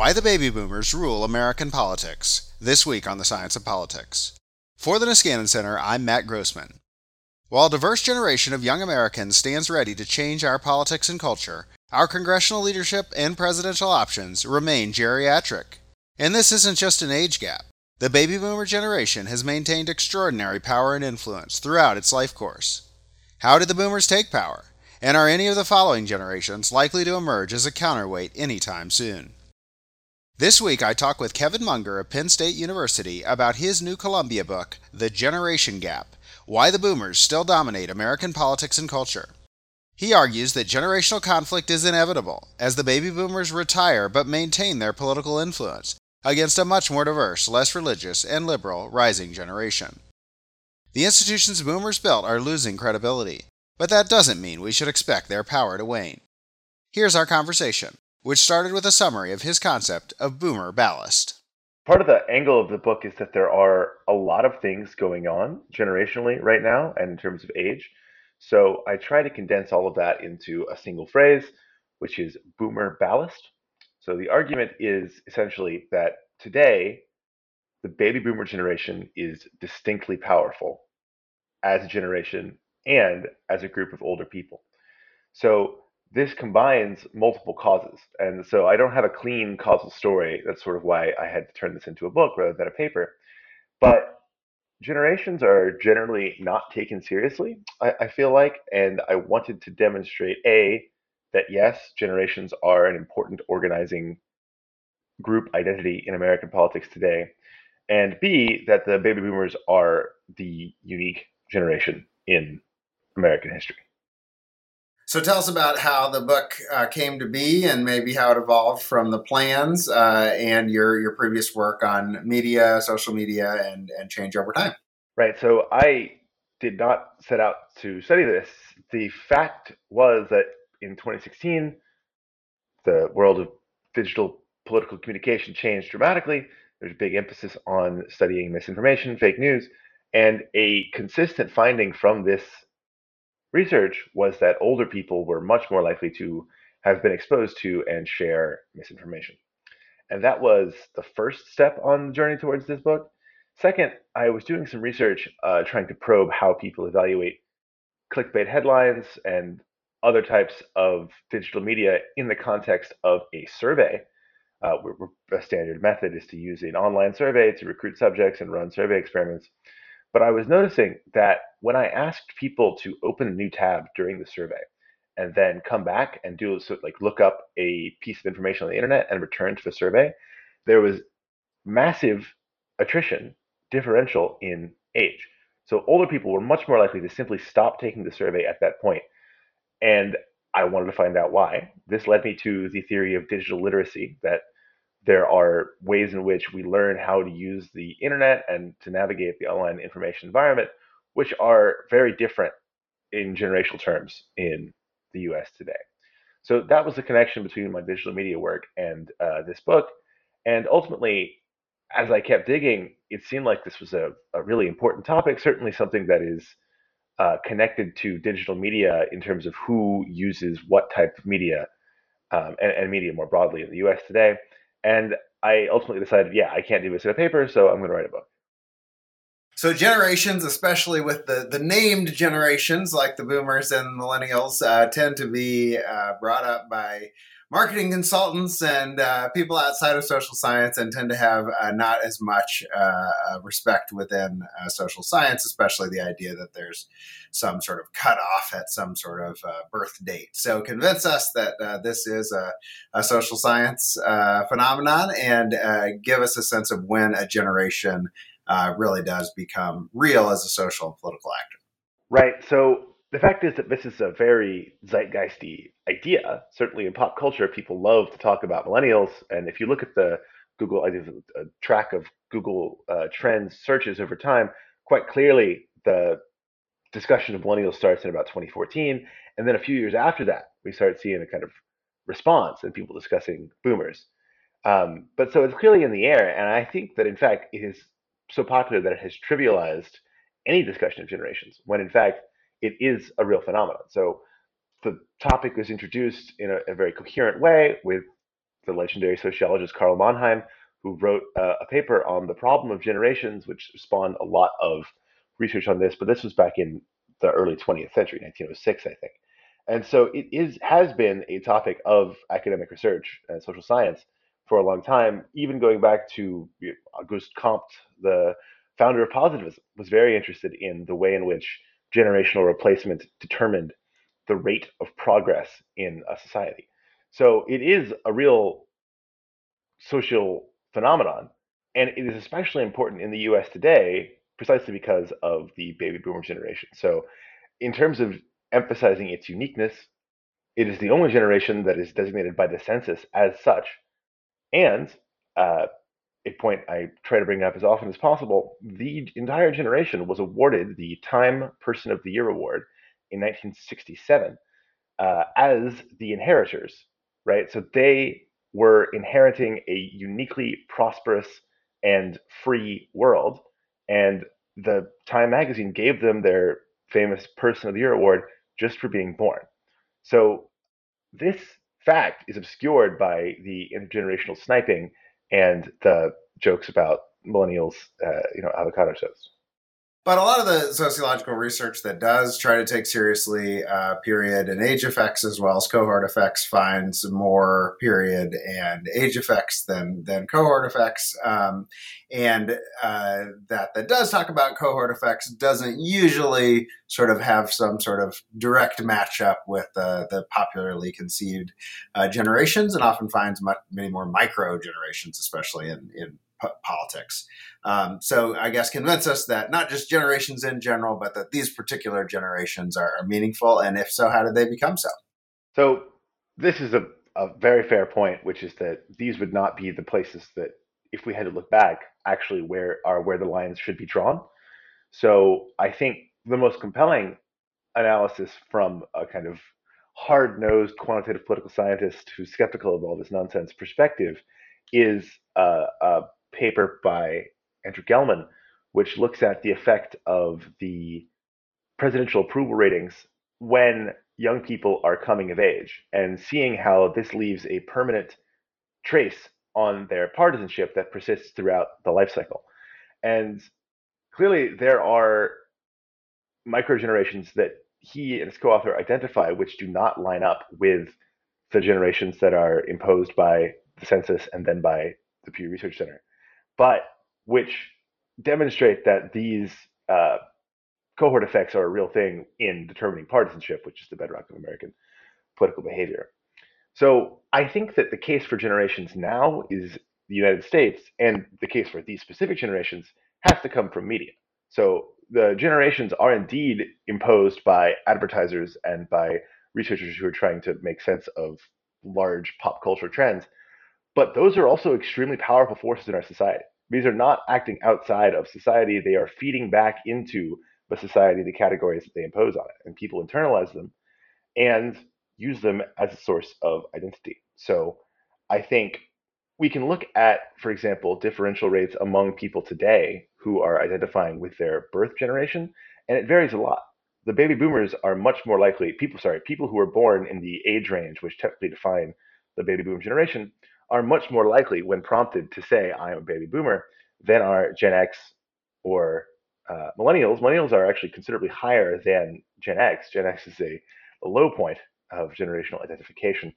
Why the Baby Boomers Rule American Politics, this week on the Science of Politics. For the Niskanen Center, I'm Matt Grossman. While a diverse generation of young Americans stands ready to change our politics and culture, our congressional leadership and presidential options remain geriatric. And this isn't just an age gap. The baby boomer generation has maintained extraordinary power and influence throughout its life course. How did the boomers take power? And are any of the following generations likely to emerge as a counterweight anytime soon? This week I talk with Kevin Munger of Penn State University about his new Columbia book, The Generation Gap: Why the Boomers Still Dominate American Politics and Culture. He argues that generational conflict is inevitable as the baby boomers retire but maintain their political influence against a much more diverse, less religious, and liberal rising generation. The institutions boomers built are losing credibility, but that doesn't mean we should expect their power to wane. Here's our conversation, which started with a summary of his concept of boomer ballast. Part of the angle of the book is that there are a lot of things going on generationally right now and in terms of age. So I try to condense all of that into a single phrase, which is boomer ballast. So the argument is essentially that today, the baby boomer generation is distinctly powerful as a generation and as a group of older people. So this combines multiple causes. And so I don't have a clean causal story. That's sort of why I had to turn this into a book rather than a paper. But generations are generally not taken seriously, I feel like, and I wanted to demonstrate, A, that yes, generations are an important organizing group identity in American politics today, and B, that the baby boomers are the unique generation in American history. So tell us about how the book came to be and maybe how it evolved from the plans and your previous work on media, social media, and change over time. Right. So I did not set out to study this. The fact was that in 2016, the world of digital political communication changed dramatically. There's a big emphasis on studying misinformation, fake news, and a consistent finding from this research was that older people were much more likely to have been exposed to and share misinformation. And that was the first step on the journey towards this book. Second, I was doing some research trying to probe how people evaluate clickbait headlines and other types of digital media in the context of a survey. A standard method is to use an online survey to recruit subjects and run survey experiments. But I was noticing that when I asked people to open a new tab during the survey and then come back and do look up a piece of information on the internet and return to the survey, there was massive attrition differential in age. So older people were much more likely to simply stop taking the survey at that point. And I wanted to find out why. This led me to the theory of digital literacy, that there are ways in which we learn how to use the internet and to navigate the online information environment, which are very different in generational terms in the US today. So that was the connection between my digital media work and this book. And ultimately, as I kept digging, it seemed like this was a really important topic, certainly something that is connected to digital media in terms of who uses what type of media and media more broadly in the US today. And I ultimately decided, I can't do this in a paper, so I'm going to write a book. So generations, especially with the named generations like the boomers and millennials, tend to be brought up by marketing consultants and people outside of social science and tend to have not as much respect within social science, especially the idea that there's some sort of cutoff at some sort of birth date. So convince us that this is a social science phenomenon and give us a sense of when a generation really does become real as a social and political actor. Right. So the fact is that this is a very zeitgeisty idea. Certainly in pop culture, people love to talk about millennials. And if you look at the Google, I did a track of Google trends searches over time, quite clearly the discussion of millennials starts in about 2014. And then a few years after that, we start seeing a kind of response and people discussing boomers. But so it's clearly in the air. And I think that, in fact, it is so popular that it has trivialized any discussion of generations, when in fact, it is a real phenomenon. So the topic was introduced in a very coherent way with the legendary sociologist Karl Mannheim, who wrote a paper on the problem of generations, which spawned a lot of research on this, but this was back in the early 20th century, 1906, I think. And so it has been a topic of academic research and social science for a long time, even going back to Auguste Comte, the founder of positivism, was very interested in the way in which generational replacement determined the rate of progress in a society. So it is a real social phenomenon, and it is especially important in the US today precisely because of the baby boomer generation. So in terms of emphasizing its uniqueness, it is the only generation that is designated by the census as such. And a point I try to bring up as often as possible, the entire generation was awarded the Time Person of the Year Award in 1967 as the inheritors, right? So they were inheriting a uniquely prosperous and free world. And the Time magazine gave them their famous Person of the Year Award just for being born. So this fact is obscured by the intergenerational sniping and the jokes about millennials, avocado toast. But a lot of the sociological research that does try to take seriously period and age effects as well as cohort effects finds more period and age effects than cohort effects. That does talk about cohort effects doesn't usually sort of have some sort of direct matchup with the popularly conceived generations, and often finds many more micro generations, especially in politics. So I guess convince us that not just generations in general, but that these particular generations are meaningful. And if so, how did they become so? So this is a very fair point, which is that these would not be the places that, if we had to look back, actually where the lines should be drawn. So I think the most compelling analysis from a kind of hard-nosed quantitative political scientist who's skeptical of all this nonsense perspective is a paper by Andrew Gelman, which looks at the effect of the presidential approval ratings when young people are coming of age, and seeing how this leaves a permanent trace on their partisanship that persists throughout the life cycle. And clearly there are microgenerations that he and his co-author identify which do not line up with the generations that are imposed by the census and then by the Pew Research Center, but which demonstrate that these cohort effects are a real thing in determining partisanship, which is the bedrock of American political behavior. So I think that the case for generations now is the United States, and the case for these specific generations has to come from media. So the generations are indeed imposed by advertisers and by researchers who are trying to make sense of large pop culture trends. But those are also extremely powerful forces in our society. These are not acting outside of society. They are feeding back into the society, the categories that they impose on it. And people internalize them and use them as a source of identity. So I think we can look at, for example, differential rates among people today who are identifying with their birth generation, and it varies a lot. The baby boomers are much more likely, people who were born in the age range, which technically define the baby boom generation, are much more likely when prompted to say, I am a baby boomer, than are Gen X or millennials. Millennials are actually considerably higher than Gen X. Gen X is a low point of generational identification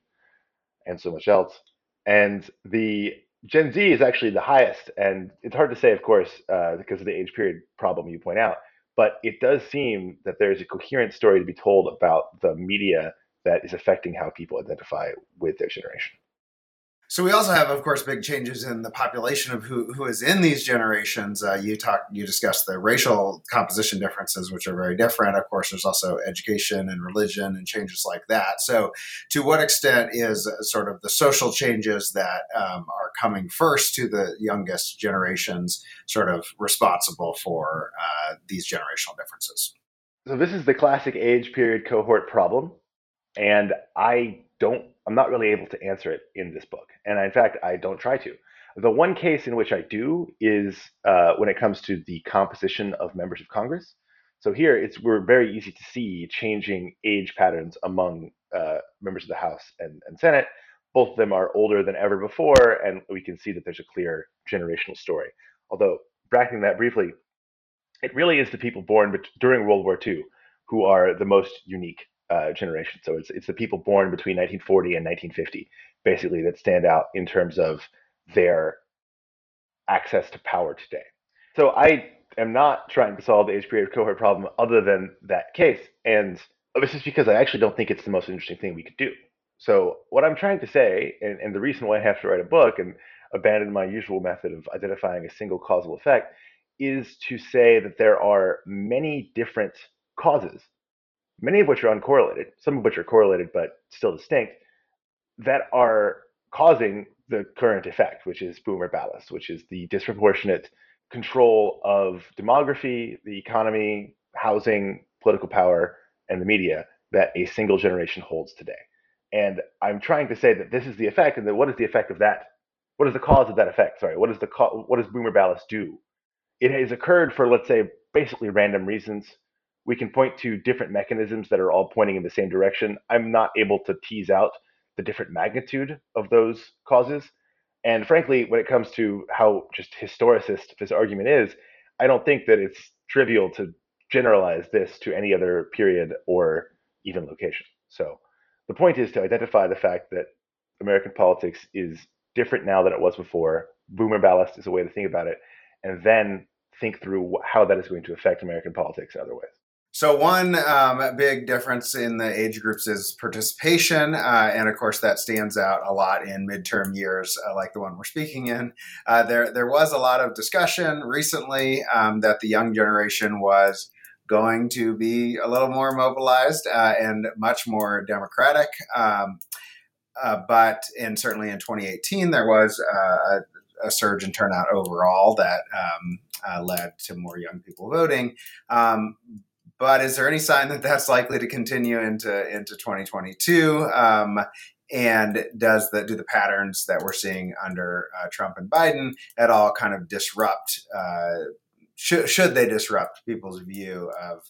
and so much else. And the Gen Z is actually the highest. And it's hard to say, of course, because of the age period problem you point out, but it does seem that there's a coherent story to be told about the media that is affecting how people identify with their generation. So we also have, of course, big changes in the population of who is in these generations. You discussed the racial composition differences, which are very different. Of course, there's also education and religion and changes like that. So to what extent is sort of the social changes that are coming first to the youngest generations sort of responsible for these generational differences? So this is the classic age period cohort problem. And I'm not really able to answer it in this book. And in fact, I don't try to. The one case in which I do is when it comes to the composition of members of Congress. So here, we're very easy to see changing age patterns among members of the House and Senate. both of them are older than ever before, and we can see that there's a clear generational story. Although, bracketing that briefly, it really is the people born during World War II who are the most unique generation. So it's the people born between 1940 and 1950, basically, that stand out in terms of their access to power today. So I am not trying to solve the age period cohort problem other than that case. And this is because I actually don't think it's the most interesting thing we could do. So what I'm trying to say, and the reason why I have to write a book and abandon my usual method of identifying a single causal effect, is to say that there are many different causes, many of which are uncorrelated, some of which are correlated but still distinct, that are causing the current effect, which is boomer ballast, which is the disproportionate control of demography, the economy, housing, political power, and the media that a single generation holds today. And I'm trying to say that this is the effect, and that what is the effect of that? What is the cause of that effect? Sorry, what does boomer ballast do? It has occurred for, let's say, basically random reasons. We can point to different mechanisms that are all pointing in the same direction. I'm not able to tease out the different magnitude of those causes. And frankly, when it comes to how just historicist this argument is, I don't think that it's trivial to generalize this to any other period or even location. So the point is to identify the fact that American politics is different now than it was before. Boomer ballast is a way to think about it, and then think through how that is going to affect American politics in other ways. So one big difference in the age groups is participation. And of course, that stands out a lot in midterm years like the one we're speaking in. There was a lot of discussion recently that the young generation was going to be a little more mobilized and much more democratic. But certainly in 2018, there was a surge in turnout overall that led to more young people voting. But is there any sign that that's likely to continue into 2022? And do the patterns that we're seeing under Trump and Biden at all kind of disrupt? Should they disrupt people's view of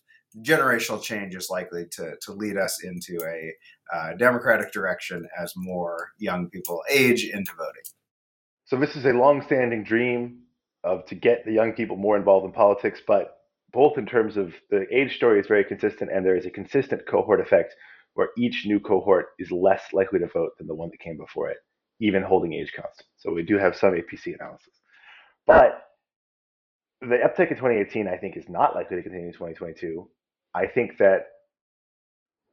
generational change is likely to lead us into a democratic direction as more young people age into voting? So this is a longstanding dream of to get the young people more involved in politics, but both in terms of the age story is very consistent, and there is a consistent cohort effect where each new cohort is less likely to vote than the one that came before it, even holding age constant. So we do have some APC analysis. But the uptick in 2018, I think, is not likely to continue in 2022. I think that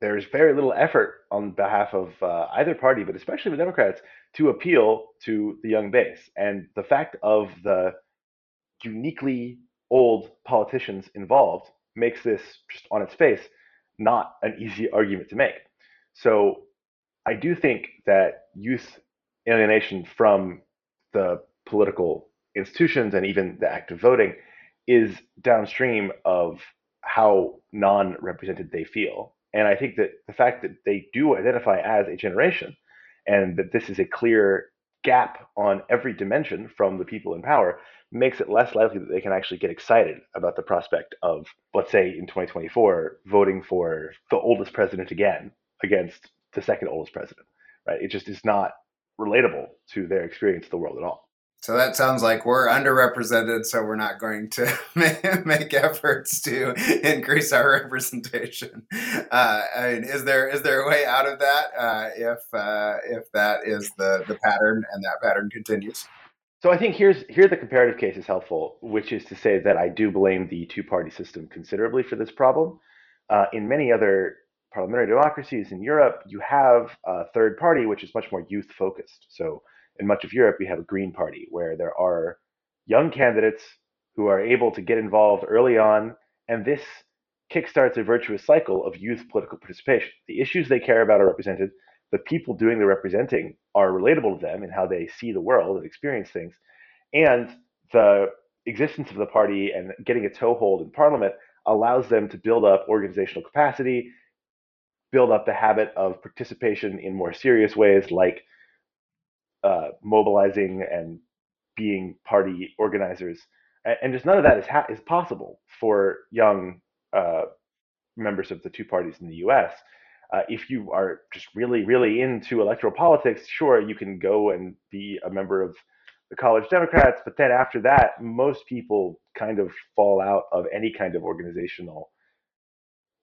there's very little effort on behalf of either party, but especially the Democrats, to appeal to the young base. And the fact of the uniquely old politicians involved makes this, just on its face, not an easy argument to make. So I do think that youth alienation from the political institutions and even the act of voting is downstream of how non-represented they feel. And I think that the fact that they do identify as a generation, and that this is a clear gap on every dimension from the people in power, makes it less likely that they can actually get excited about the prospect of, let's say in 2024, voting for the oldest president again against the second oldest president, right? It just is not relatable to their experience of the world at all. So that sounds like we're underrepresented, so we're not going to make efforts to increase our representation. I mean, is there a way out of that if that is the pattern and that pattern continues? So I think here the comparative case is helpful, which is to say that I do blame the two-party system considerably for this problem. In many other parliamentary democracies in Europe, you have a third party, which is much more youth-focused. So in much of Europe, we have a Green Party, where there are young candidates who are able to get involved early on, and this kickstarts a virtuous cycle of youth political participation. The issues they care about are represented. The people doing the representing are relatable to them in how they see the world and experience things. And the existence of the party and getting a toehold in parliament allows them to build up organizational capacity, build up the habit of participation in more serious ways, like mobilizing and being party organizers, and just none of that is possible for young members of the two parties in the U.S. If you are just really, really into electoral politics, sure, you can go and be a member of the College Democrats. But then after that, most people kind of fall out of any kind of organizational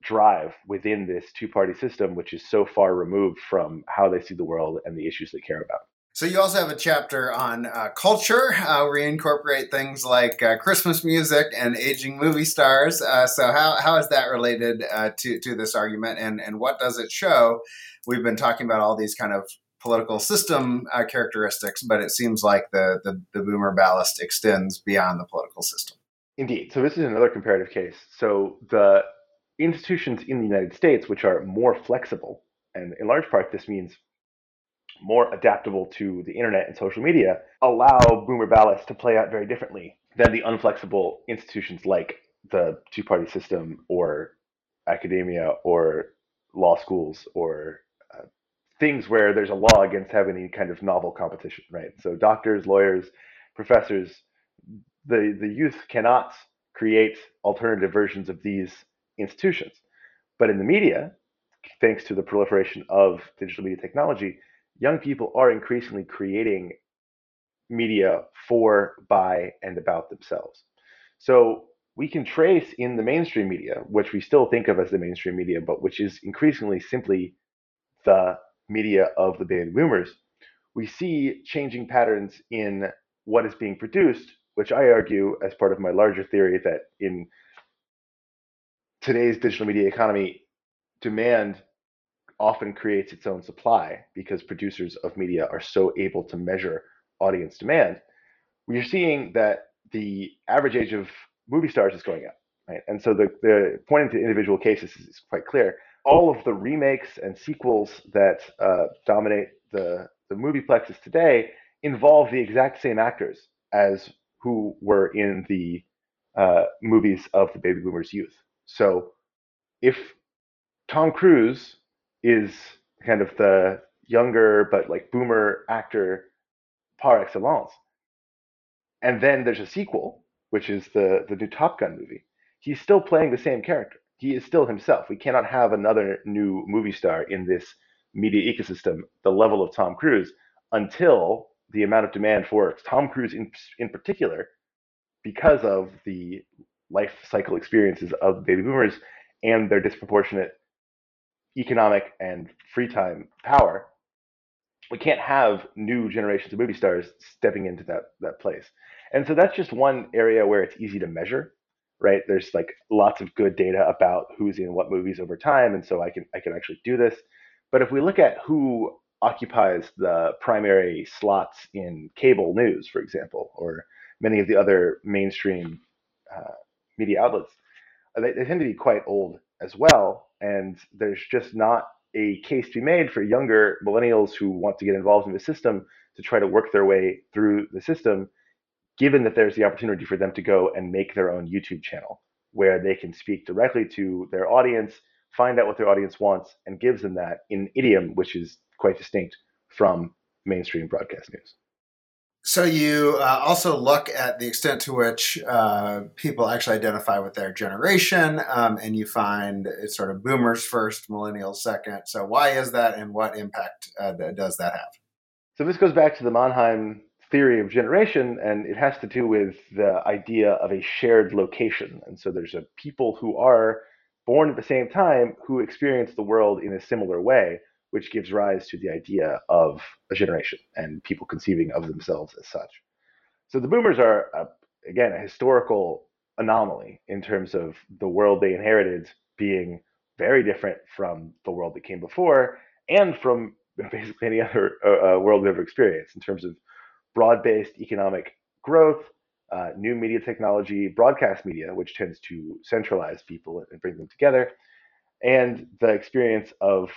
drive within this two-party system, which is so far removed from how they see the world and the issues they care about. So you also have a chapter on culture, where you incorporate things like Christmas music and aging movie stars. So how is that related to this argument, and what does it show? We've been talking about all these kind of political system characteristics, but it seems like the boomer ballast extends beyond the political system. Indeed. So this is another comparative case. So the institutions in the United States, which are more flexible, and in large part this means more adaptable to the internet and social media, allow boomer ballast to play out very differently than the unflexible institutions like the two-party system or academia or law schools or things where there's a law against having any kind of novel competition, right? So doctors, lawyers, professors, the youth cannot create alternative versions of these institutions. But in the media, thanks to the proliferation of digital media technology, young people are increasingly creating media for, by, and about themselves. So we can trace in the mainstream media, which we still think of as the mainstream media, but which is increasingly simply the media of the baby boomers, we see changing patterns in what is being produced, which I argue as part of my larger theory that in today's digital media economy, demand often creates its own supply because producers of media are so able to measure audience demand. We're seeing that the average age of movie stars is going up, right? And so the pointing to individual cases is quite clear. All of the remakes and sequels that dominate the movieplexes today involve the exact same actors as who were in the movies of the baby boomers' youth. So if Tom Cruise is kind of the younger but like boomer actor par excellence, and then there's a sequel, which is the new Top Gun movie, he's still playing the same character. He is still himself. We cannot have another new movie star in this media ecosystem, the level of Tom Cruise, until the amount of demand for Tom Cruise in particular, because of the life cycle experiences of baby boomers and their disproportionate economic and free time power, we can't have new generations of movie stars stepping into that place. And so that's just one area where it's easy to measure, right? There's like lots of good data about who's in what movies over time, and so I can actually do this. But if we look at who occupies the primary slots in cable news, for example, or many of the other mainstream media outlets, they tend to be quite old as well. And there's just not a case to be made for younger millennials who want to get involved in the system to try to work their way through the system, given that there's the opportunity for them to go and make their own YouTube channel where they can speak directly to their audience, find out what their audience wants, and gives them that in idiom, which is quite distinct from mainstream broadcast news. So you also look at the extent to which people actually identify with their generation, and you find it's sort of boomers first, millennials second. So why is that, and what impact does that have? So this goes back to the Mannheim theory of generation, and it has to do with the idea of a shared location. And so there's people who are born at the same time who experience the world in a similar way, which gives rise to the idea of a generation and people conceiving of themselves as such. So the boomers are, again, a historical anomaly in terms of the world they inherited being very different from the world that came before and from basically any other world we've ever experienced in terms of broad-based economic growth, new media technology, broadcast media, which tends to centralize people and bring them together, and the experience of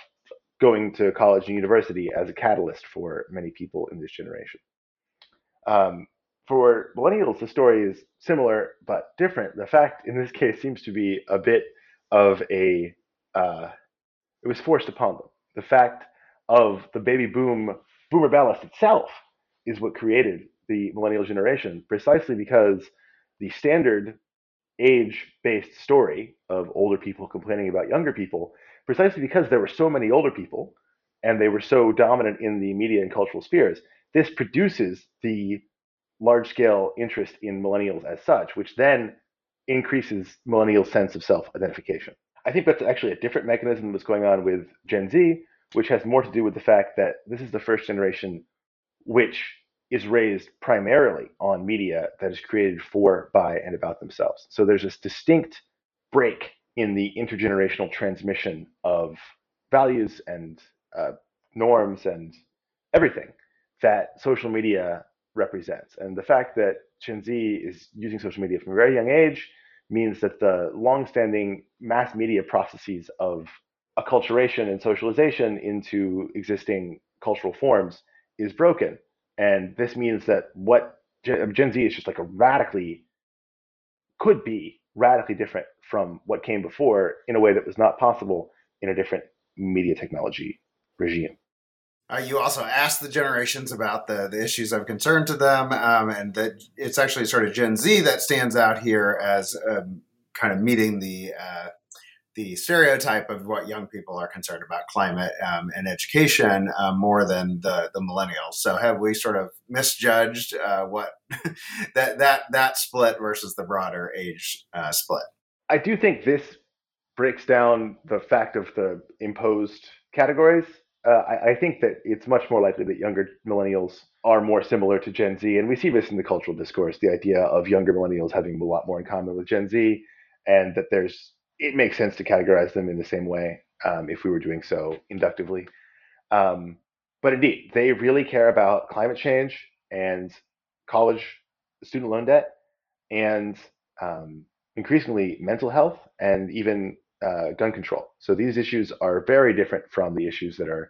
going to college and university as a catalyst for many people in this generation. For millennials, the story is similar but different. The fact in this case seems to be a bit of it was forced upon them. The fact of the baby boomer ballast itself is what created the millennial generation, precisely because the standard age-based story of older people complaining about younger people precisely because there were so many older people and they were so dominant in the media and cultural spheres, this produces the large-scale interest in millennials as such, which then increases millennials' sense of self-identification. I think that's actually a different mechanism that's going on with Gen Z, which has more to do with the fact that this is the first generation which is raised primarily on media that is created for, by, and about themselves. So there's this distinct break in the intergenerational transmission of values and norms and everything that social media represents. And the fact that Gen Z is using social media from a very young age means that the longstanding mass media processes of acculturation and socialization into existing cultural forms is broken. And this means that what Gen Z is just like a could be radically different from what came before in a way that was not possible in a different media technology regime. You also asked the generations about the issues of concern to them, and that it's actually sort of Gen Z that stands out here as kind of meeting the stereotype of what young people are concerned about, climate and education, more than the millennials. So have we sort of misjudged what that split versus the broader age split? I do think this breaks down the fact of the imposed categories. I think that it's much more likely that younger millennials are more similar to Gen Z. And we see this in the cultural discourse, the idea of younger millennials having a lot more in common with Gen Z, and that it makes sense to categorize them in the same way if we were doing so inductively. But indeed, they really care about climate change and college student loan debt and increasingly mental health and even gun control. So these issues are very different from the issues that are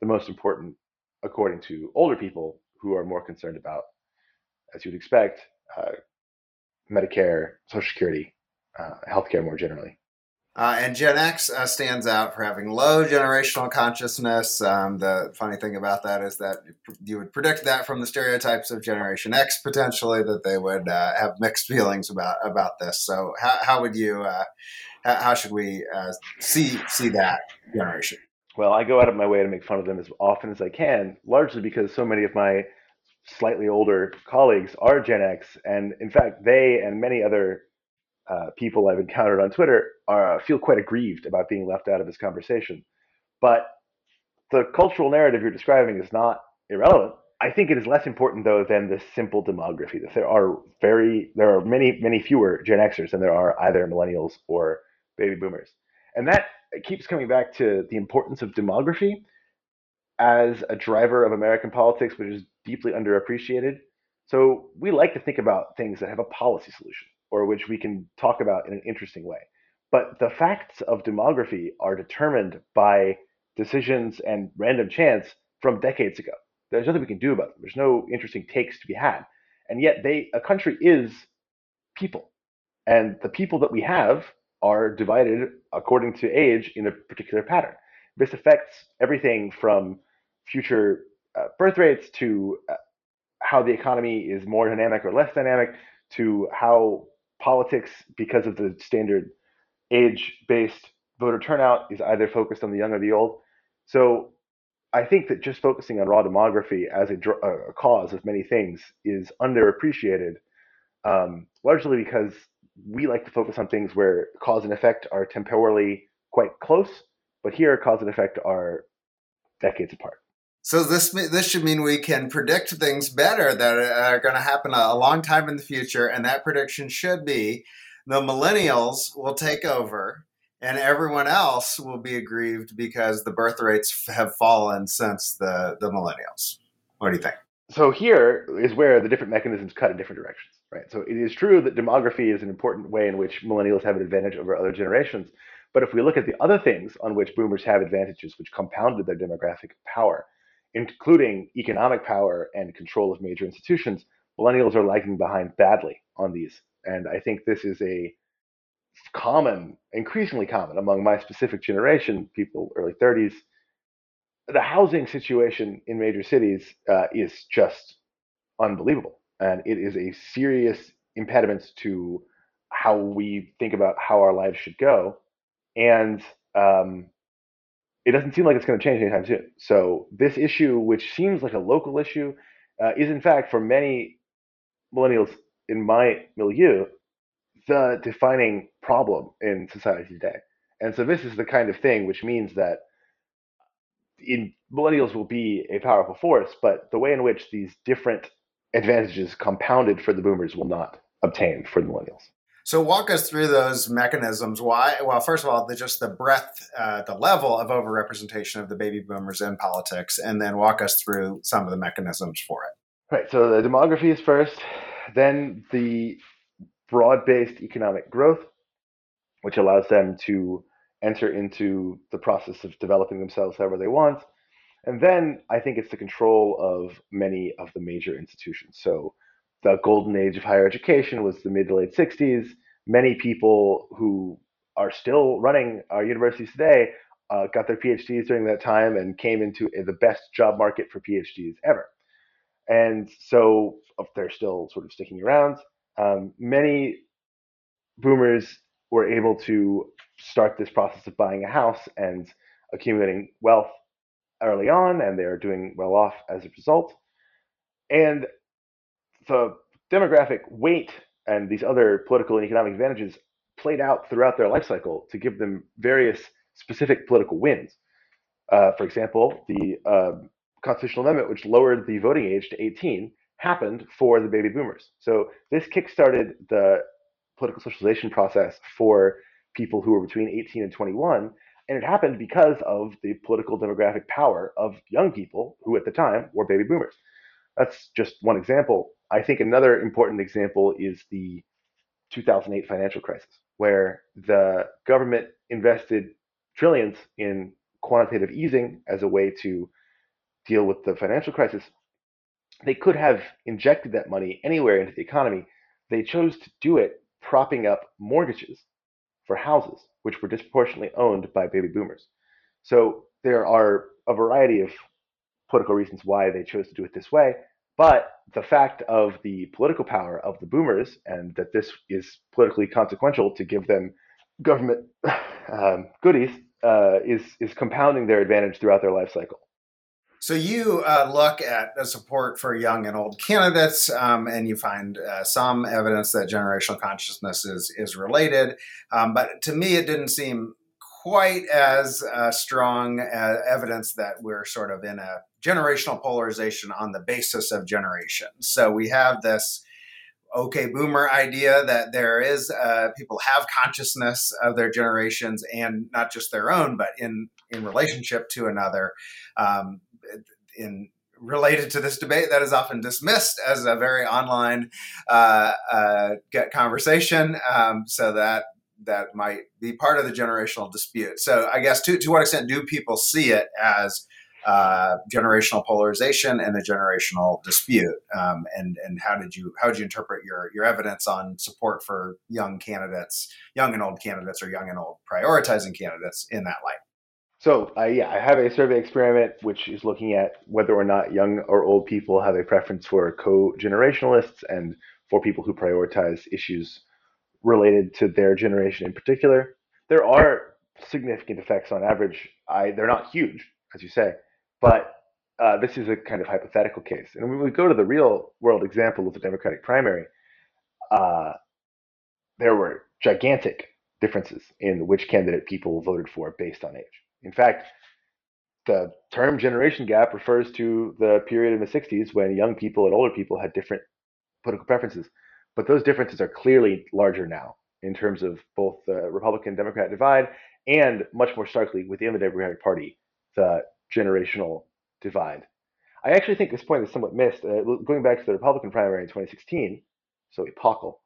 the most important, according to older people who are more concerned about, as you'd expect, Medicare, Social Security, healthcare more generally. And Gen X stands out for having low generational consciousness. The funny thing about that is that you would predict that from the stereotypes of Generation X, potentially, that they would have mixed feelings about this. So how would you, how should we see that generation? Well, I go out of my way to make fun of them as often as I can, largely because so many of my slightly older colleagues are Gen X. And in fact, they and many other people I've encountered on Twitter feel quite aggrieved about being left out of this conversation. But the cultural narrative you're describing is not irrelevant. I think it is less important, though, than the simple demography. That there are many, many fewer Gen Xers than there are either millennials or baby boomers. And that keeps coming back to the importance of demography as a driver of American politics, which is deeply underappreciated. So we like to think about things that have a policy solution, or which we can talk about in an interesting way. But the facts of demography are determined by decisions and random chance from decades ago. There's nothing we can do about them. There's no interesting takes to be had. And yet a country is people. And the people that we have are divided according to age in a particular pattern. This affects everything from future birth rates to how the economy is more dynamic or less dynamic, to how politics, because of the standard age-based voter turnout, is either focused on the young or the old. So I think that just focusing on raw demography as a cause of many things is underappreciated, largely because we like to focus on things where cause and effect are temporally quite close, but here cause and effect are decades apart. So this should mean we can predict things better that are going to happen a long time in the future, and that prediction should be the millennials will take over and everyone else will be aggrieved because the birth rates have fallen since the millennials. What do you think? So here is where the different mechanisms cut in different directions, right? So it is true that demography is an important way in which millennials have an advantage over other generations. But if we look at the other things on which boomers have advantages, which compounded their demographic power, including economic power and control of major institutions, millennials are lagging behind badly on these. And I think this is increasingly common among my specific generation, people early 30s. The housing situation in major cities is just unbelievable. And it is a serious impediment to how we think about how our lives should go. And it doesn't seem like it's going to change anytime soon. So this issue, which seems like a local issue, is in fact for many millennials in my milieu, the defining problem in society today. And so this is the kind of thing which means that millennials will be a powerful force, but the way in which these different advantages compounded for the boomers will not obtain for the millennials. So walk us through those mechanisms. Why? Well, first of all, just the breadth, the level of overrepresentation of the baby boomers in politics, and then walk us through some of the mechanisms for it. Right. So the demography is first, then the broad-based economic growth, which allows them to enter into the process of developing themselves however they want. And then I think it's the control of many of the major institutions. So the golden age of higher education was the mid to late 60s. Many people who are still running our universities today got their PhDs during that time and came into the best job market for PhDs ever. And so they're still sort of sticking around. Many boomers were able to start this process of buying a house and accumulating wealth early on, and they're doing well off as a result. And the demographic weight and these other political and economic advantages played out throughout their life cycle to give them various specific political wins. For example, the constitutional amendment, which lowered the voting age to 18, happened for the baby boomers. So this kickstarted the political socialization process for people who were between 18 and 21. And it happened because of the political demographic power of young people who at the time were baby boomers. That's just one example. I think another important example is the 2008 financial crisis, where the government invested trillions in quantitative easing as a way to deal with the financial crisis. They could have injected that money anywhere into the economy. They chose to do it propping up mortgages for houses, which were disproportionately owned by baby boomers. So there are a variety of political reasons why they chose to do it this way. But the fact of the political power of the boomers and that this is politically consequential to give them government goodies is compounding their advantage throughout their life cycle. So you look at the support for young and old candidates, and you find some evidence that generational consciousness is related. But to me, it didn't seem quite as strong evidence that we're sort of in a generational polarization on the basis of generation. So we have this okay boomer idea that there is people have consciousness of their generations, and not just their own, but in relationship to another. Related to this debate that is often dismissed as a very online conversation, so that might be part of the generational dispute. So I guess to what extent do people see it as generational polarization and a generational dispute? And how did you interpret your evidence on support for young candidates, young and old candidates, or young and old prioritizing candidates in that light? So I have a survey experiment which is looking at whether or not young or old people have a preference for co-generationalists and for people who prioritize issues related to their generation in particular. There are significant effects on average. They're not huge, as you say, but this is a kind of hypothetical case. And when we go to the real world example of the Democratic primary, there were gigantic differences in which candidate people voted for based on age. In fact, the term generation gap refers to the period in the 60s when young people and older people had different political preferences. But those differences are clearly larger now in terms of both the Republican-Democrat divide and much more starkly within the Democratic Party, the generational divide. I actually think this point is somewhat missed. Going back to the Republican primary in 2016, so epochal.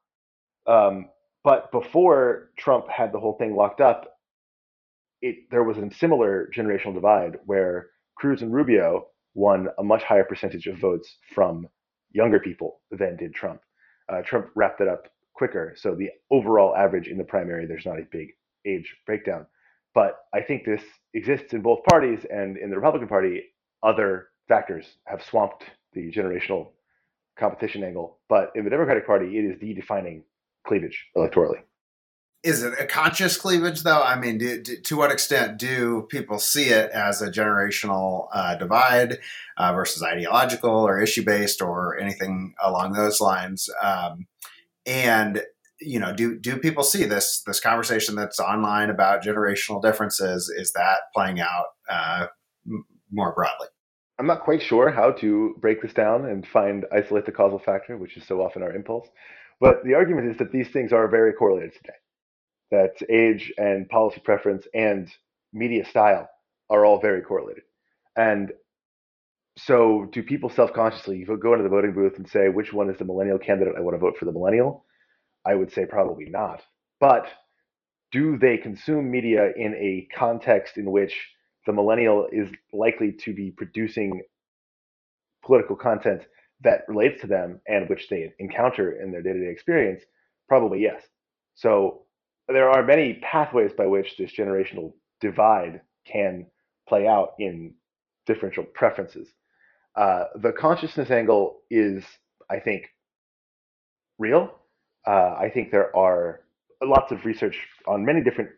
But before Trump had the whole thing locked up, there was a similar generational divide where Cruz and Rubio won a much higher percentage of votes from younger people than did Trump. Trump wrapped it up quicker. So the overall average in the primary, there's not a big age breakdown. But I think this exists in both parties, and in the Republican Party, other factors have swamped the generational competition angle. But in the Democratic Party, it is the defining cleavage electorally. Is it a conscious cleavage, though? I mean, to what extent do people see it as a generational divide versus ideological or issue-based or anything along those lines? And, you know, do people see this conversation that's online about generational differences? Is that playing out more broadly? I'm not quite sure how to break this down and isolate the causal factor, which is so often our impulse. But the argument is that these things are very correlated today. That age and policy preference and media style are all very correlated. And so do people self-consciously go into the voting booth and say, which one is the millennial candidate? I want to vote for the millennial. I would say probably not. But do they consume media in a context in which the millennial is likely to be producing political content that relates to them and which they encounter in their day-to-day experience? Probably yes. So there are many pathways by which this generational divide can play out in differential preferences. The consciousness angle is, I think, real. I think there are lots of research on many different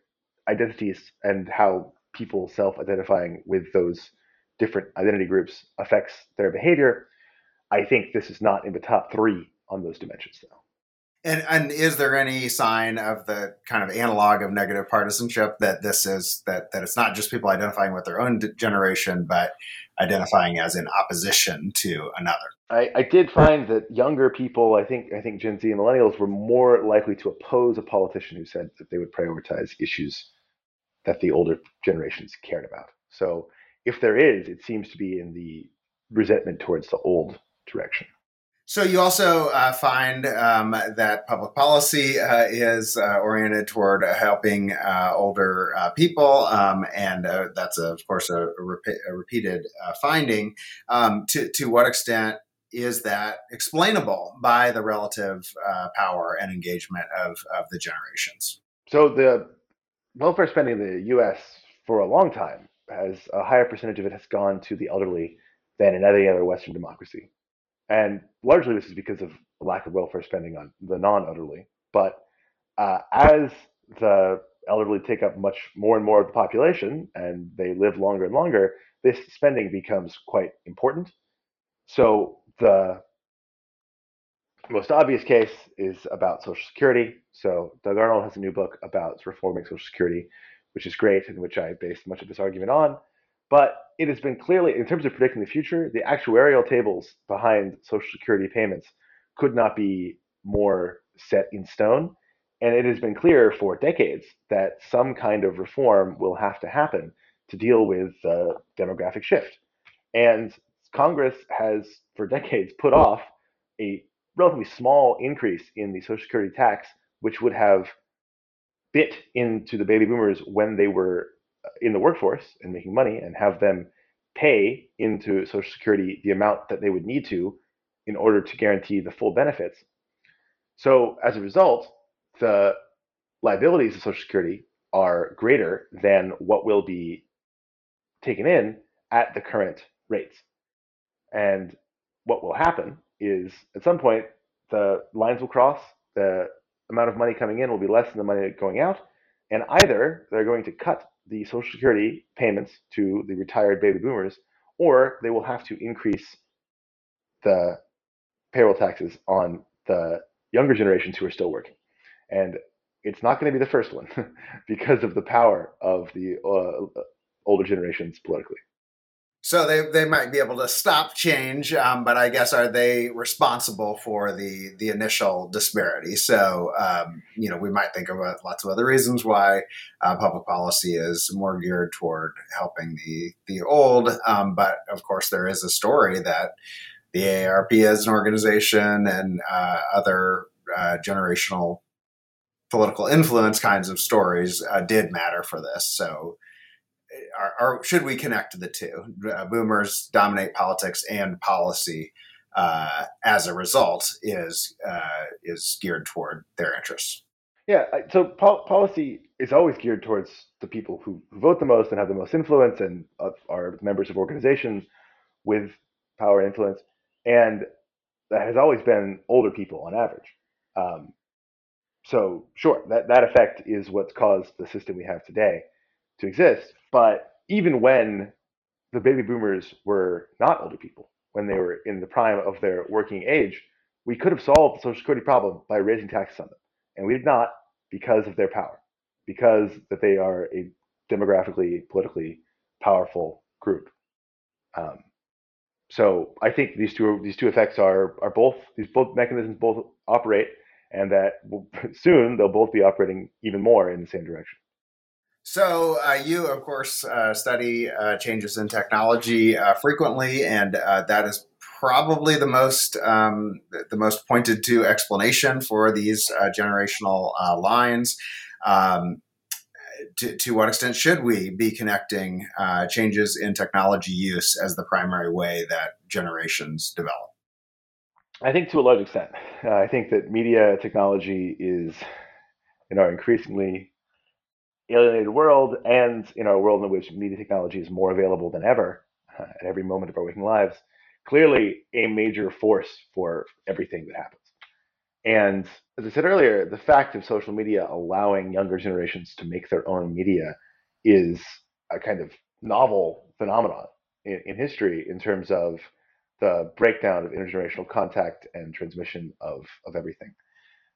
identities and how people self-identifying with those different identity groups affects their behavior. I think this is not in the top three on those dimensions, though. And is there any sign of the kind of analog of negative partisanship that this is that it's not just people identifying with their own generation, but identifying as in opposition to another? I did find that younger people, I think Gen Z and millennials, were more likely to oppose a politician who said that they would prioritize issues that the older generations cared about. So if there is, it seems to be in the resentment towards the old direction. So you also find that public policy is oriented toward helping older people, and that's, of course, a repeated finding. To what extent is that explainable by the relative power and engagement of the generations? So the welfare spending in the U.S. for a long time has a higher percentage of it has gone to the elderly than in any other Western democracy. And largely this is because of a lack of welfare spending on the non-elderly. But as the elderly take up much more and more of the population and they live longer and longer, this spending becomes quite important. So the most obvious case is about Social Security. So Doug Arnold has a new book about reforming Social Security, which is great and which I based much of this argument on. But it has been clearly, in terms of predicting the future, the actuarial tables behind Social Security payments could not be more set in stone. And it has been clear for decades that some kind of reform will have to happen to deal with the demographic shift. And Congress has, for decades, put off a relatively small increase in the Social Security tax, which would have bit into the baby boomers when they were in the workforce and making money, and have them pay into Social Security the amount that they would need to in order to guarantee the full benefits. So as a result, the liabilities of Social Security are greater than what will be taken in at the current rates. And what will happen is at some point, the lines will cross, the amount of money coming in will be less than the money going out. And either they're going to cut the Social Security payments to the retired baby boomers, or they will have to increase the payroll taxes on the younger generations who are still working. And it's not going to be the first one because of the power of the older generations politically. So they might be able to stop change, but I guess are they responsible for the initial disparity? So, you know, we might think of lots of other reasons why public policy is more geared toward helping the old. But, of course, there is a story that the AARP as an organization and other generational political influence kinds of stories did matter for this. So should we connect the two? Boomers dominate politics and policy as a result is geared toward their interests. Yeah, so policy is always geared towards the people who vote the most and have the most influence and are members of organizations with power and influence. And that has always been older people on average. So sure, that effect is what's caused the system we have today to exist. But even when the baby boomers were not older people, when they were in the prime of their working age, we could have solved the Social Security problem by raising taxes on them. And we did not, because of their power, because that they are a demographically, politically powerful group. So I think these two effects are both, these both mechanisms both operate, and that soon they'll both be operating even more in the same direction. So you, of course, study changes in technology frequently, and that is probably the most pointed to explanation for these generational lines. To what extent should we be connecting changes in technology use as the primary way that generations develop? I think to a large extent. I think that media technology is in our increasingly alienated world, and in our world in which media technology is more available than ever at every moment of our waking lives, clearly a major force for everything that happens. And as I said earlier, the fact of social media allowing younger generations to make their own media is a kind of novel phenomenon in history in terms of the breakdown of intergenerational contact and transmission of everything.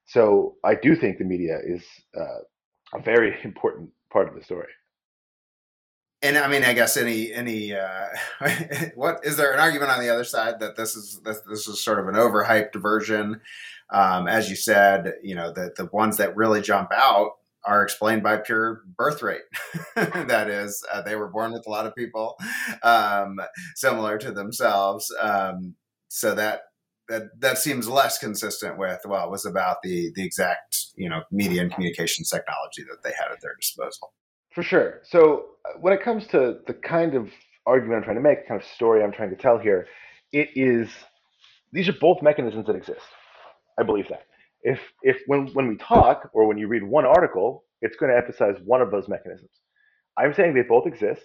So I do think the media is a very important part of the story. And I mean, I guess any what is there an argument on the other side that this is sort of an overhyped version? As you said, you know, the ones that really jump out are explained by pure birth rate. That is, they were born with a lot of people similar to themselves. So that seems less consistent with, well, it was about the exact, you know, media and communications technology that they had at their disposal. For sure. So when it comes to the kind of argument I'm trying to make, the kind of story I'm trying to tell here, these are both mechanisms that exist. I believe that. If when we talk or when you read one article, it's going to emphasize one of those mechanisms. I'm saying they both exist.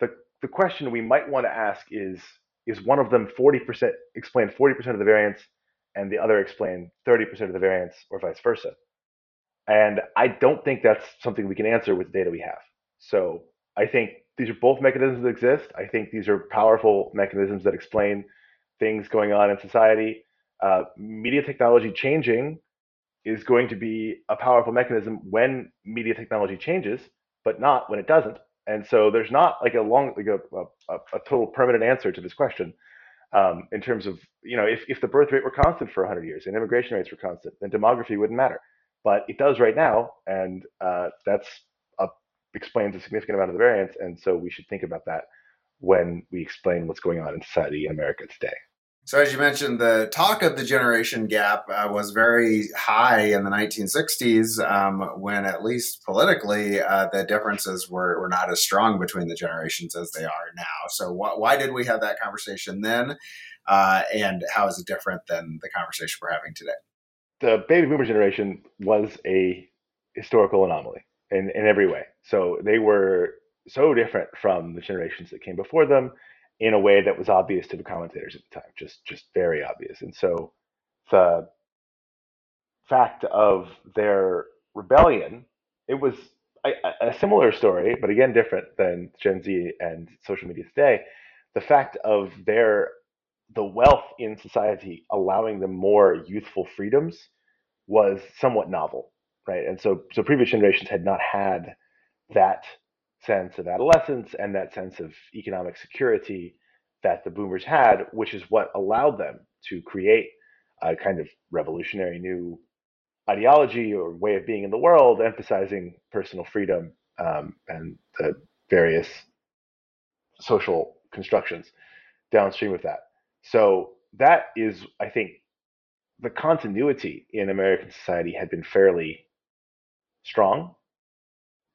The question we might want to ask is one of them 40% explain 40% of the variance and the other explain 30% of the variance, or vice versa? And I don't think that's something we can answer with the data we have. So I think these are both mechanisms that exist. I think these are powerful mechanisms that explain things going on in society. Media technology changing is going to be a powerful mechanism when media technology changes, but not when it doesn't. And so there's not like a total permanent answer to this question in terms of, you know, if the birth rate were constant for 100 years and immigration rates were constant, then demography wouldn't matter. But it does right now, and that explains a significant amount of the variance, and so we should think about that when we explain what's going on in society in America today. So as you mentioned, the talk of the generation gap was very high in the 1960s, when at least politically, the differences were not as strong between the generations as they are now. So why did we have that conversation then, and how is it different than the conversation we're having today? The baby boomer generation was a historical anomaly in every way. So they were so different from the generations that came before them in a way that was obvious to the commentators at the time, just very obvious. And so the fact of their rebellion, it was a similar story, but again, different than Gen Z and social media today. The fact of the wealth in society allowing them more youthful freedoms was somewhat novel, right? And so previous generations had not had that sense of adolescence and that sense of economic security that the boomers had, which is what allowed them to create a kind of revolutionary new ideology or way of being in the world, emphasizing personal freedom and the various social constructions downstream of that. So that is, I think, the continuity in American society had been fairly strong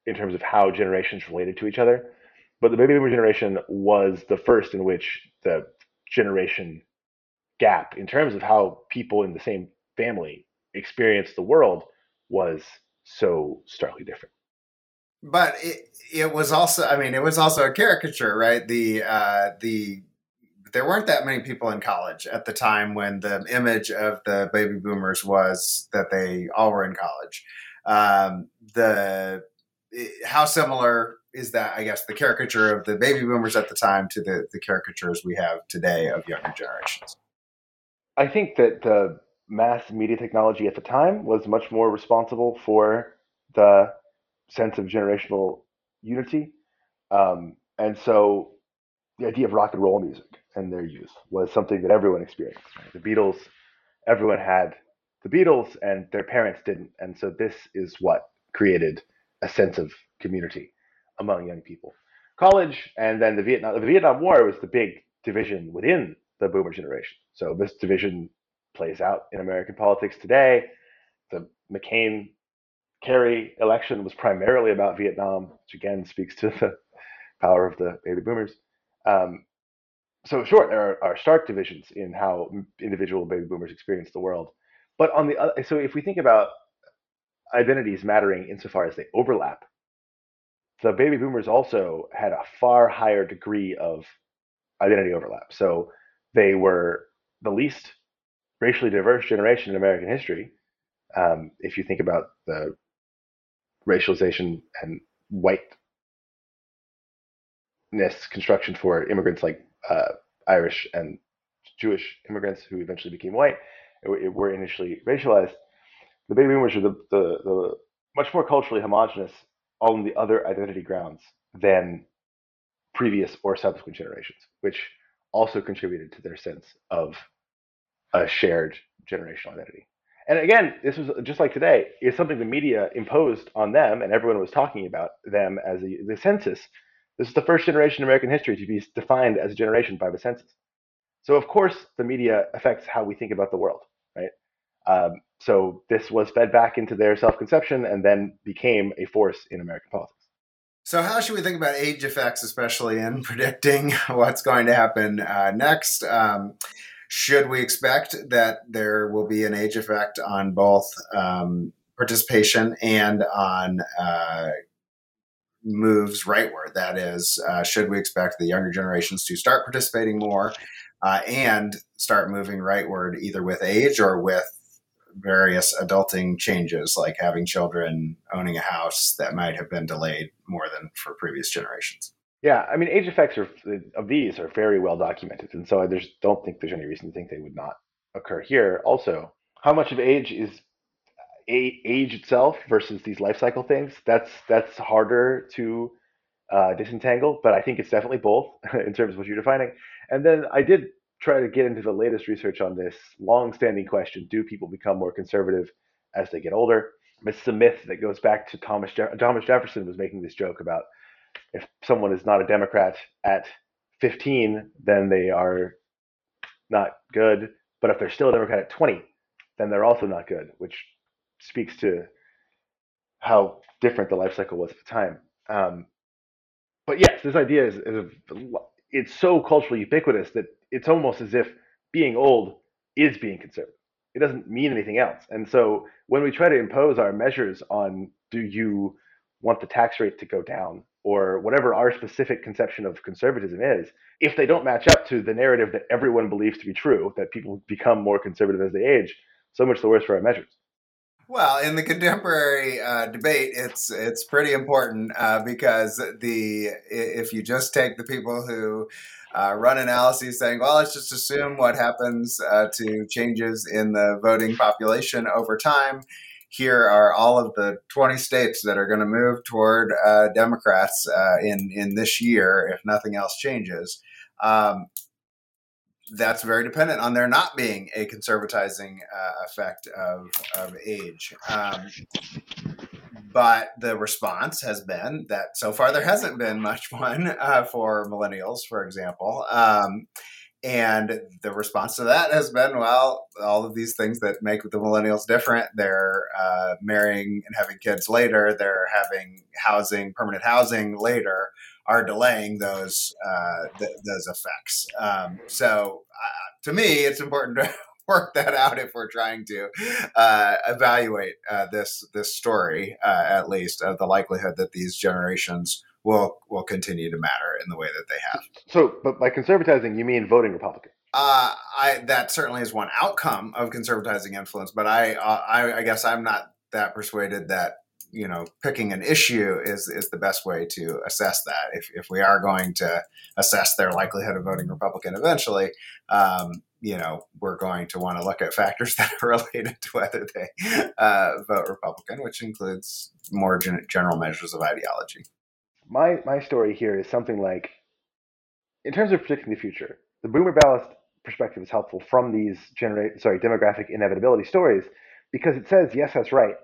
in terms of how generations related to each other. But the baby boomer generation was the first in which the generation gap in terms of how people in the same family experienced the world was so starkly different. But it was also, I mean, it was also a caricature, right? The there weren't that many people in college at the time when the image of the baby boomers was that they all were in college. How similar is that, I guess, the caricature of the baby boomers at the time to the caricatures we have today of younger generations? I think that the mass media technology at the time was much more responsible for the sense of generational unity. And so the idea of rock and roll music and their use was something that everyone experienced. Right? The Beatles, everyone had the Beatles and their parents didn't. And so this is what created a sense of community among young people. College and then the Vietnam War was the big division within the boomer generation. So this division plays out in American politics today. The McCain-Kerry election was primarily about Vietnam, which again speaks to the power of the baby boomers. So sure, there are stark divisions in how individual baby boomers experience the world. But on the other, so if we think about identities mattering insofar as they overlap, the baby boomers also had a far higher degree of identity overlap. So they were the least racially diverse generation in American history. If you think about the racialization and whiteness construction for immigrants like Irish and Jewish immigrants who eventually became white, were initially racialized. The baby boomers are the much more culturally homogenous on the other identity grounds than previous or subsequent generations, which also contributed to their sense of a shared generational identity. And again, this was just like today, it's something the media imposed on them, and everyone was talking about them as the census. This is the first generation in American history to be defined as a generation by the census. So of course, the media affects how we think about the world, right? So this was fed back into their self-conception and then became a force in American politics. So how should we think about age effects, especially in predicting what's going to happen next? Should we expect that there will be an age effect on both participation and on moves rightward? That is, should we expect the younger generations to start participating more and start moving rightward either with age or with various adulting changes like having children, owning a house that might have been delayed more than for previous generations? Yeah, I mean, age effects of these are very well documented. And so I just don't think there's any reason to think they would not occur here. Also, how much of age is age itself versus these life cycle things? That's harder to disentangle, but I think it's definitely both in terms of what you're defining. And then I did try to get into the latest research on this long-standing question: do people become more conservative as they get older? This is a myth that goes back to Thomas Jefferson was making this joke about if someone is not a Democrat at 15, then they are not good. But if they're still a Democrat at 20, then they're also not good, which speaks to how different the life cycle was at the time. But yes, this idea is it's so culturally ubiquitous that it's almost as if being old is being conservative. It doesn't mean anything else. And so when we try to impose our measures on, do you want the tax rate to go down or whatever our specific conception of conservatism is, if they don't match up to the narrative that everyone believes to be true, that people become more conservative as they age, so much the worse for our measures. Well, in the contemporary debate, it's pretty important because if you just take the people who run analyses saying, well, let's just assume what happens to changes in the voting population over time, here are all of the 20 states that are going to move toward Democrats in this year if nothing else changes. That's very dependent on there not being a conservatizing effect of age. But the response has been that so far there hasn't been much one for millennials, for example. And the response to that has been, well, all of these things that make the millennials different, they're marrying and having kids later, they're having permanent housing later, are delaying those effects. To me, it's important to work that out if we're trying to evaluate this story, at least, of the likelihood that these generations will continue to matter in the way that they have. So, but by conservatizing, you mean voting Republican? That certainly is one outcome of conservatizing influence, but I guess I'm not that persuaded that, you know, picking an issue is the best way to assess that. If we are going to assess their likelihood of voting Republican eventually, you know, we're going to want to look at factors that are related to whether they vote Republican, which includes more general measures of ideology. My story here is something like, in terms of predicting the future, the boomer ballast perspective is helpful from these demographic inevitability stories, because it says, yes, that's right,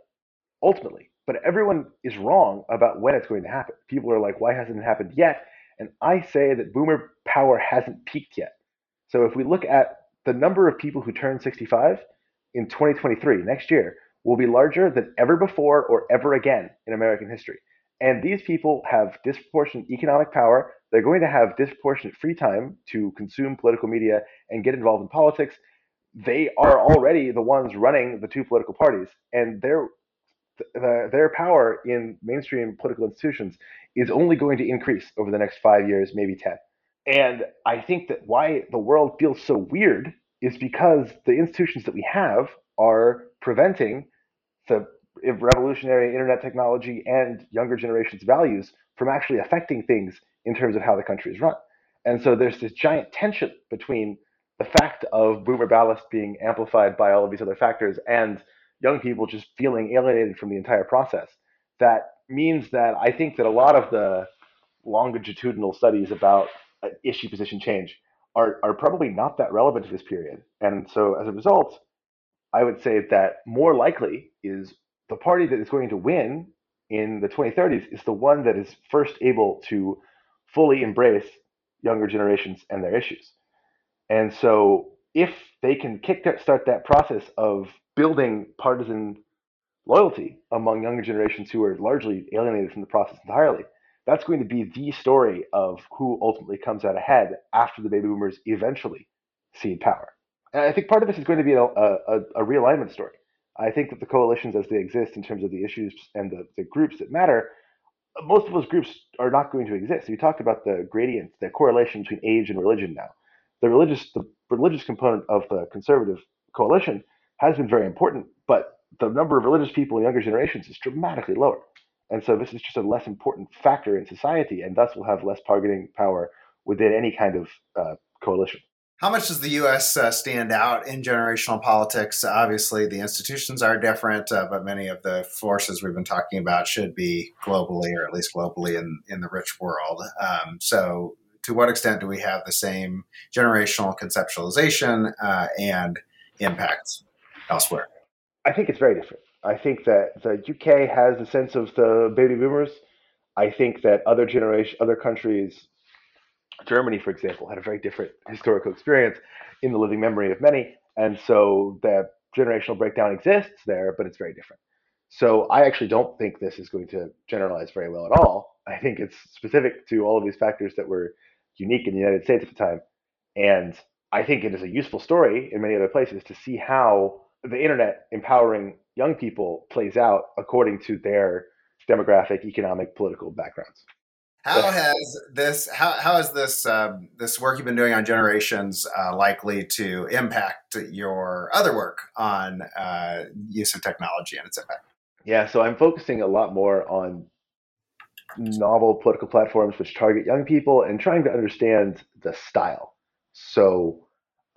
ultimately. But everyone is wrong about when it's going to happen. People are like, why hasn't it happened yet? And I say that boomer power hasn't peaked yet. So if we look at the number of people who turn 65 in 2023, next year, will be larger than ever before or ever again in American history. And these people have disproportionate economic power. They're going to have disproportionate free time to consume political media and get involved in politics. They are already the ones running the two political parties, and their power in mainstream political institutions is only going to increase over the next 5 years, maybe 10. And I think that why the world feels so weird is because the institutions that we have are preventing the revolutionary internet technology and younger generations' values from actually affecting things in terms of how the country is run. And so there's this giant tension between the fact of boomer ballast being amplified by all of these other factors and young people just feeling alienated from the entire process. That means that I think that a lot of the longitudinal studies about issue position change are probably not that relevant to this period. And so as a result, I would say that more likely is the party that is going to win in the 2030s is the one that is first able to fully embrace younger generations and their issues. And so if they can kickstart that process of building partisan loyalty among younger generations who are largely alienated from the process entirely, that's going to be the story of who ultimately comes out ahead after the baby boomers eventually cede power. And I think part of this is going to be a realignment story. I think that the coalitions as they exist in terms of the issues and the groups that matter, most of those groups are not going to exist. You talked about the gradient, the correlation between age and religion now. The religious component of the conservative coalition has been very important, but the number of religious people in younger generations is dramatically lower. And so this is just a less important factor in society, and thus will have less targeting power within any kind of coalition. How much does the U.S. Stand out in generational politics? Obviously, the institutions are different, but many of the forces we've been talking about should be globally, or at least globally in the rich world. So to what extent do we have the same generational conceptualization and impacts elsewhere? I think it's very different. I think that the UK has a sense of the baby boomers. I think that other countries, Germany, for example, had a very different historical experience in the living memory of many. And so the generational breakdown exists there, but it's very different. So I actually don't think this is going to generalize very well at all. I think it's specific to all of these factors that were unique in the United States at the time. And I think it is a useful story in many other places to see how the internet empowering young people plays out according to their demographic, economic, political backgrounds. How is this work you've been doing on generations likely to impact your other work on use of technology and its impact? Yeah, so I'm focusing a lot more on novel political platforms which target young people and trying to understand the style. So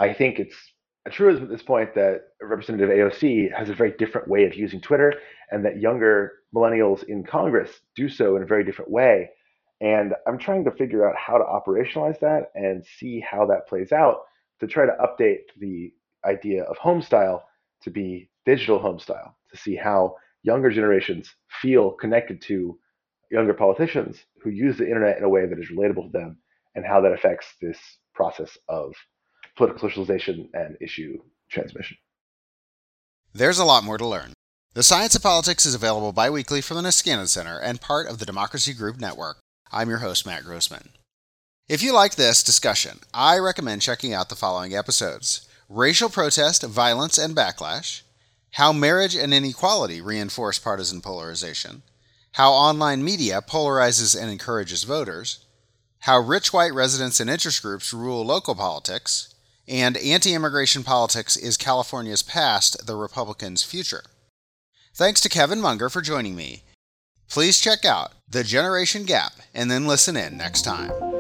I think it's a truism at this point that Representative AOC has a very different way of using Twitter, and that younger millennials in Congress do so in a very different way. And I'm trying to figure out how to operationalize that and see how that plays out to try to update the idea of home style to be digital home style, to see how younger generations feel connected to younger politicians who use the internet in a way that is relatable to them, and how that affects this process of political socialization and issue transmission. There's a lot more to learn. The Science of Politics is available bi-weekly from the Niskanen Center and part of the Democracy Group Network. I'm your host, Matt Grossman. If you like this discussion, I recommend checking out the following episodes: Racial Protest, Violence, and Backlash, How Marriage and Inequality Reinforce Partisan Polarization, how online media polarizes and encourages voters, how rich white residents and interest groups rule local politics, and anti-immigration politics is California's past, the Republicans' future. Thanks to Kevin Munger for joining me. Please check out The Generation Gap and then listen in next time.